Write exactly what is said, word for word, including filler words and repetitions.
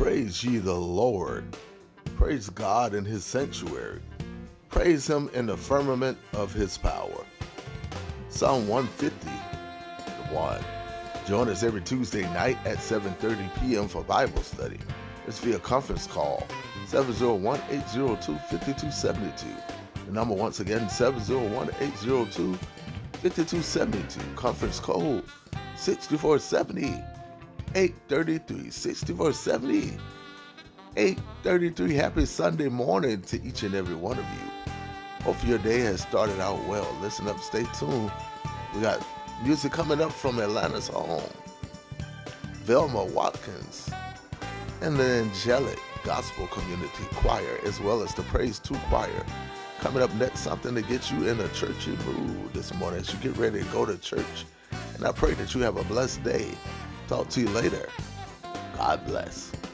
Praise ye the Lord. Praise God in his sanctuary. Praise him in the firmament of his power. Psalm one fifty, one. Join us every Tuesday night at seven thirty p.m. for Bible study. It's via conference call, seven oh one, eight oh two, five two seven two. The number once again, seven oh one, eight oh two, five two seven two. Conference code sixty-four seventy, eight thirty-three, sixty-four seventy, eight thirty-three. Happy Sunday morning to each and every one of you. Hope your day has started out well. Listen up, stay tuned. We got music coming up from Atlanta's home, Velma Watkins, and the Angelic Gospel Community Choir, as well as the Praise Two Choir. Coming up next, something to get you in a churchy mood this morning as you get ready to go to church. And I pray that you have a blessed day. Talk to you later. God bless.